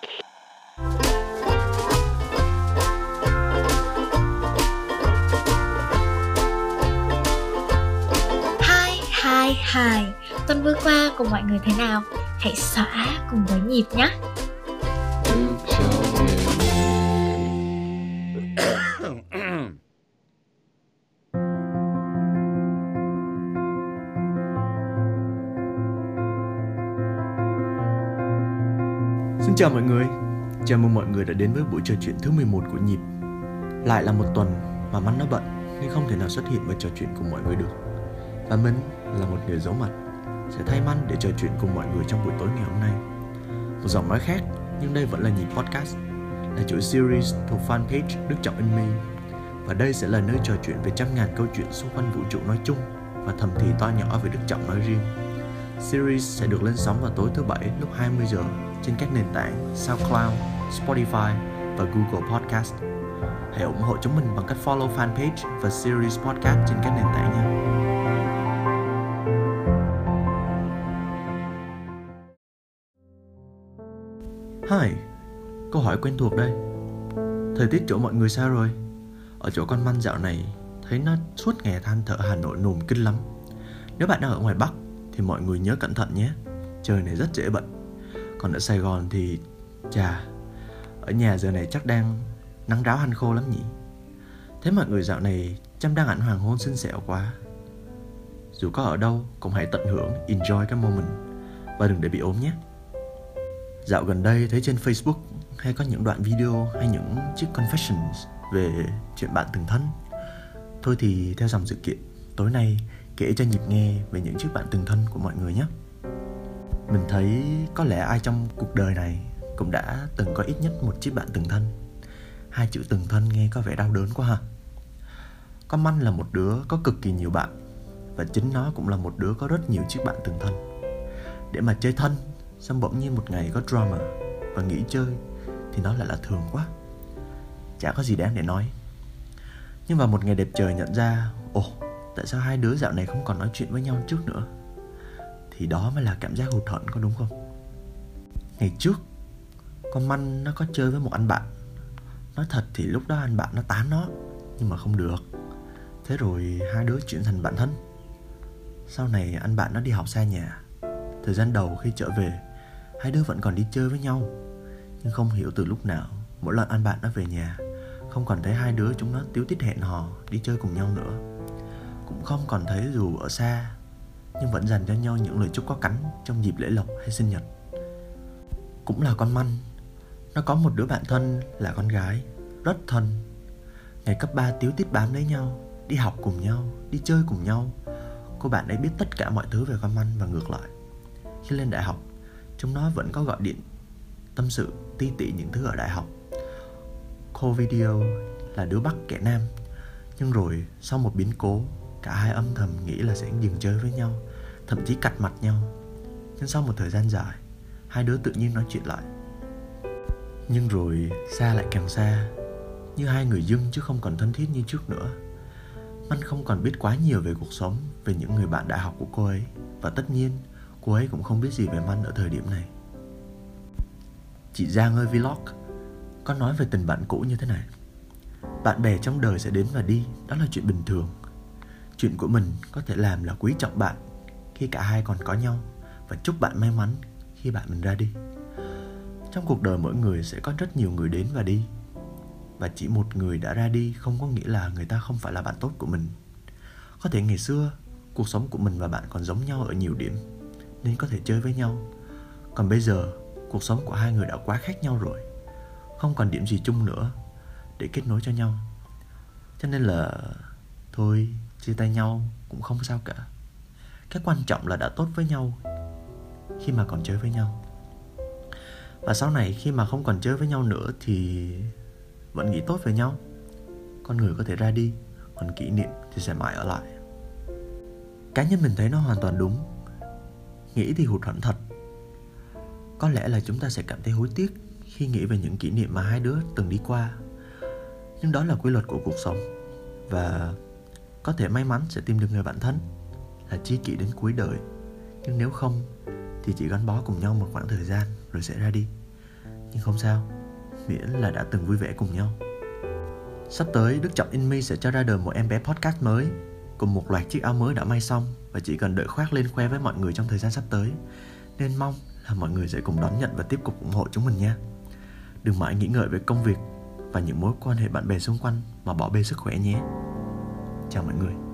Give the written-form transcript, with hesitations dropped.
Hi, tuần vừa qua cùng mọi người thế nào? Hãy xóa cùng với nhịp nhé. Xin chào mọi người. Chào mừng mọi người đã đến với buổi trò chuyện thứ 11 của nhịp. Lại là một tuần mà mắt nó bận nên không thể nào xuất hiện và trò chuyện cùng mọi người được. Và mình là một người giấu mặt sẽ thay Man để trò chuyện cùng mọi người trong buổi tối ngày hôm nay. Một giọng nói khác, nhưng đây vẫn là Nhịp Podcast, là chuỗi series thuộc fanpage Đức Trọng In Me. Và đây sẽ là nơi trò chuyện về trăm ngàn câu chuyện xung quanh vũ trụ nói chung và thầm thì to nhỏ về Đức Trọng nói riêng. Series sẽ được lên sóng vào tối thứ Bảy lúc 20 giờ trên các nền tảng SoundCloud, Spotify và Google Podcast. Hãy ủng hộ chúng mình bằng cách follow fanpage và series podcast trên các nền tảng nha. Hi, câu hỏi quen thuộc đây. Thời tiết chỗ mọi người sao rồi? Ở chỗ con Man dạo này thấy nó suốt ngày than thở Hà Nội nồm kinh lắm. Nếu bạn đang ở ngoài Bắc thì mọi người nhớ cẩn thận nhé, trời này rất dễ bệnh. Còn ở Sài Gòn thì chà, ở nhà giờ này chắc đang nắng ráo hanh khô lắm nhỉ. Thế mọi người dạo này chăm đang ảnh hoàng hôn xinh xẻo quá. Dù có ở đâu cũng hãy tận hưởng, enjoy cái moment và đừng để bị ốm nhé. Dạo gần đây thấy trên Facebook hay có những đoạn video hay những chiếc confessions về chuyện bạn từng thân. Thôi thì theo dòng sự kiện, tối nay kể cho nhịp nghe về những chiếc bạn từng thân của mọi người nhé. Mình thấy có lẽ ai trong cuộc đời này cũng đã từng có ít nhất một chiếc bạn từng thân. Hai chữ từng thân nghe có vẻ đau đớn quá ha. Con Man là một đứa có cực kỳ nhiều bạn, và chính nó cũng là một đứa có rất nhiều chiếc bạn từng thân. Để mà chơi thân xong bỗng nhiên một ngày có drama và nghỉ chơi thì nó lại là thường quá, chả có gì đáng để nói. Nhưng mà một ngày đẹp trời nhận ra, ồ, tại sao hai đứa dạo này không còn nói chuyện với nhau trước nữa. Thì đó mới là cảm giác hụt hẫng, có đúng không? Ngày trước con Man nó có chơi với một anh bạn. Nói thật thì lúc đó anh bạn nó tán nó, nhưng mà không được. Thế rồi hai đứa chuyển thành bạn thân. Sau này anh bạn nó đi học xa nhà. Thời gian đầu khi trở về, hai đứa vẫn còn đi chơi với nhau. Nhưng không hiểu từ lúc nào, mỗi lần anh bạn nó về nhà, không còn thấy hai đứa chúng nó tíu tít hẹn hò đi chơi cùng nhau nữa. Cũng không còn thấy dù ở xa, nhưng vẫn dành cho nhau những lời chúc có cánh trong dịp lễ lộc hay sinh nhật. Cũng là con Man, nó có một đứa bạn thân là con gái, rất thân. Ngày cấp 3 tíu tít bám lấy nhau, đi học cùng nhau, đi chơi cùng nhau. Cô bạn ấy biết tất cả mọi thứ về con Man và ngược lại. Khi lên đại học, chúng nó vẫn có gọi điện tâm sự ti tỉ những thứ ở đại học. Cô video là đứa Bắc kẻ Nam. Nhưng rồi sau một biến cố, cả hai âm thầm nghĩ là sẽ dừng chơi với nhau, thậm chí cạch mặt nhau. Nhưng sau một thời gian dài, hai đứa tự nhiên nói chuyện lại. Nhưng rồi xa lại càng xa, như hai người dưng chứ không còn thân thiết như trước nữa. Man không còn biết quá nhiều về cuộc sống, về những người bạn đại học của cô ấy. Và tất nhiên cô ấy cũng không biết gì về Man ở thời điểm này. Chị Giang ơi Vlog có nói về tình bạn cũ như thế này: bạn bè trong đời sẽ đến và đi, đó là chuyện bình thường. Chuyện của mình có thể làm là quý trọng bạn khi cả hai còn có nhau, và chúc bạn may mắn khi bạn mình ra đi. Trong cuộc đời mỗi người sẽ có rất nhiều người đến và đi, và chỉ một người đã ra đi không có nghĩa là người ta không phải là bạn tốt của mình. Có thể ngày xưa cuộc sống của mình và bạn còn giống nhau ở nhiều điểm nên có thể chơi với nhau. Còn bây giờ, cuộc sống của hai người đã quá khác nhau rồi, không còn điểm gì chung nữa để kết nối cho nhau. Cho nên là thôi, chia tay nhau cũng không sao cả. Cái quan trọng là đã tốt với nhau khi mà còn chơi với nhau. Và sau này khi mà không còn chơi với nhau nữa thì vẫn nghĩ tốt về nhau. Con người có thể ra đi, còn kỷ niệm thì sẽ mãi ở lại. Cá nhân mình thấy nó hoàn toàn đúng. Nghĩ thì hụt hẫng thật. Có lẽ là chúng ta sẽ cảm thấy hối tiếc khi nghĩ về những kỷ niệm mà hai đứa từng đi qua. Nhưng đó là quy luật của cuộc sống. Và có thể may mắn sẽ tìm được người bạn thân là tri kỷ đến cuối đời. Nhưng nếu không thì chỉ gắn bó cùng nhau một khoảng thời gian rồi sẽ ra đi. nhưng không sao, miễn là đã từng vui vẻ cùng nhau. Sắp tới, Đức Trọng In Me sẽ cho ra đời một em bé podcast mới, cùng một loạt chiếc áo mới đã may xong và chỉ cần đợi khoác lên khoe với mọi người trong thời gian sắp tới. Nên mong là mọi người sẽ cùng đón nhận và tiếp tục ủng hộ chúng mình nha. Đừng mãi nghĩ ngợi về công việc và những mối quan hệ bạn bè xung quanh mà bỏ bê sức khỏe nhé. Chào mọi người.